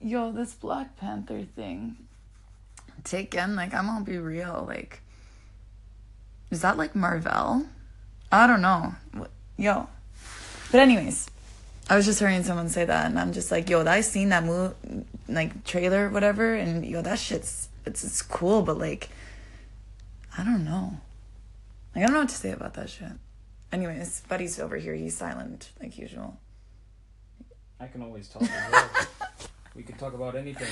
yo, this Black Panther thing, Taken, like, I'm gonna be real, like, is that, like, Marvel? I don't know. Yo. But anyways, I was just hearing someone say that, and I'm just like, yo, I seen that trailer, whatever, and, yo, that shit's, it's cool, but, like, I don't know. Like, I don't know what to say about that shit. Anyways, Buddy's over here. He's silent, like usual. I can always talk. We could talk about anything.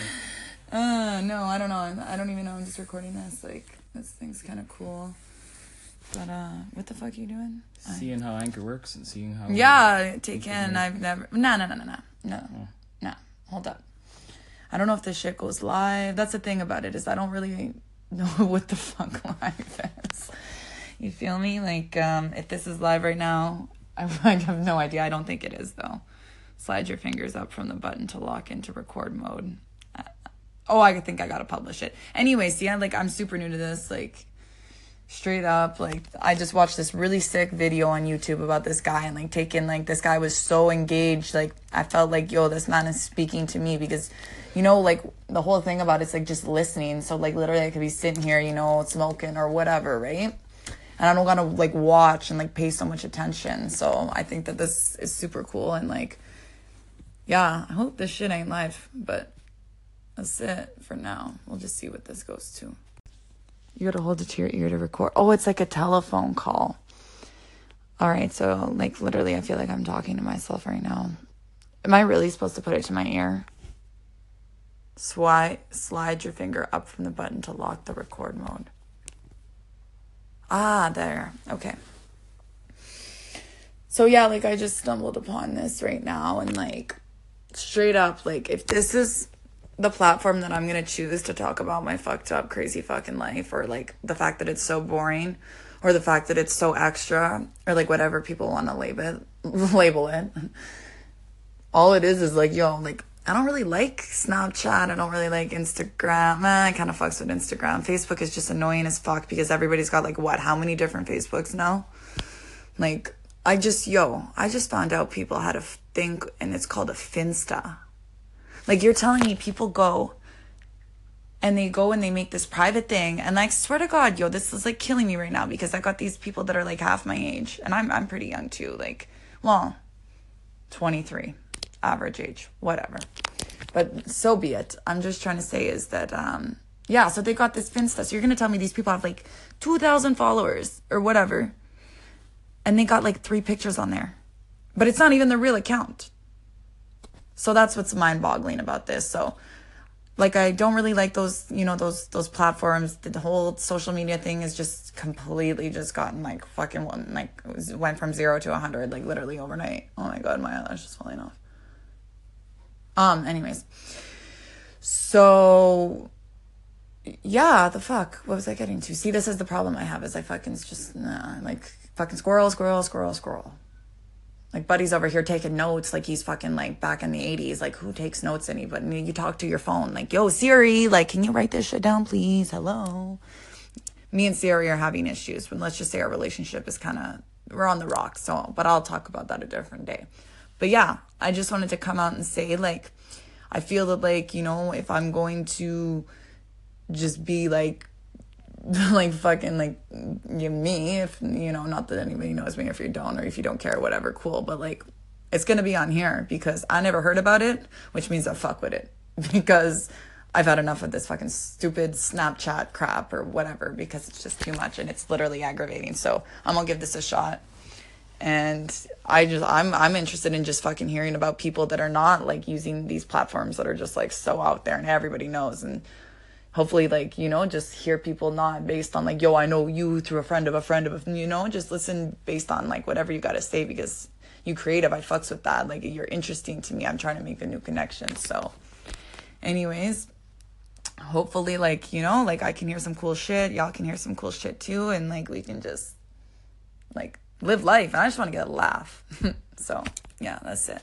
No, I don't know. I don't even know. I'm just recording this. Like, this thing's kind of cool. But, what the fuck are you doing? Seeing how Anchor works and seeing how... Yeah, Taken. I've never... No. Hold up. I don't know if this shit goes live. That's the thing about it, is I don't really know what the fuck live is. You feel me? Like, if this is live right now, I have no idea. I don't think it is, though. Slide your fingers up from the button to lock into record mode. I think I gotta publish it. Anyway, see, I'm super new to this, like... Straight up, like, I just watched this really sick video on YouTube about this guy, and, like, Taken, like, this guy was so engaged, like, I felt like, yo, this man is speaking to me, because, you know, like, the whole thing about it's, like, just listening, so, like, literally I could be sitting here, you know, smoking or whatever, right? And I don't gotta, like, watch and, like, pay so much attention, so I think that this is super cool, and, like, yeah, I hope this shit ain't live, but that's it for now. We'll just see what this goes to. You gotta hold it to your ear to record. Oh, it's like a telephone call. All right, so, like, literally, I feel like I'm talking to myself right now. Am I really supposed to put it to my ear? Slide your finger up from the button to lock the record mode. Ah, there. Okay. So, yeah, like, I just stumbled upon this right now. And, like, straight up, like, if this is... the platform that I'm gonna choose to talk about my fucked up crazy fucking life, or like the fact that it's so boring, or the fact that it's so extra, or like whatever people want to label it, all it is like, yo, like, I don't really like Snapchat, I don't really like Instagram, I kind of fucks with Instagram. Facebook is just annoying as fuck, because everybody's got like how many different Facebooks now. Like, I just found out people had a thing, and it's called a Finsta. Like, you're telling me people go and they make this private thing. And I swear to God, yo, this is, like, killing me right now, because I got these people that are, like, half my age. And I'm pretty young, too. Like, well, 23, average age, whatever. But so be it. I'm just trying to say is that, yeah, so they got this Finsta. So you're going to tell me these people have, like, 2,000 followers or whatever. And they got, like, 3 pictures on there. But it's not even the real account. So that's what's mind-boggling about this. So, like, I don't really like those, you know, those platforms. The whole social media thing is just completely just gotten, like, fucking, like, went from 0 to 100, like, literally overnight. Oh, my God, my eyelash is falling off. Anyways. So, yeah, the fuck? What was I getting to? See, this is the problem I have, is I fucking just, like, fucking squirrel. Like, Buddy's over here taking notes like he's fucking, like, back in the 80s. Like, who takes notes anybody? I mean, you talk to your phone. Like, yo, Siri, like, can you write this shit down, please? Hello. Me and Siri are having issues. But let's just say our relationship is kind of, we're on the rocks. So, but I'll talk about that a different day. But, yeah, I just wanted to come out and say, like, I feel that, like, you know, if I'm going to just be, like fucking like me, if you know, not that anybody knows me, if you don't, or if you don't care, whatever, cool, but like it's gonna be on here because I never heard about it, which means I fuck with it because I've had enough of this fucking stupid Snapchat crap or whatever, because it's just too much and it's literally aggravating. So I'm gonna give this a shot, and I'm interested in just fucking hearing about people that are not like using these platforms that are just like so out there and everybody knows, and hopefully, like, you know, just hear people not based on, like, yo, I know you through a friend of a, you know, just listen based on, like, whatever you got to say, because you creative, I fucks with that. Like, you're interesting to me. I'm trying to make a new connection. So, anyways, hopefully, like, you know, like, I can hear some cool shit. Y'all can hear some cool shit, too. And, like, we can just, like, live life. And I just want to get a laugh. So, yeah, that's it.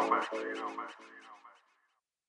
don't matter.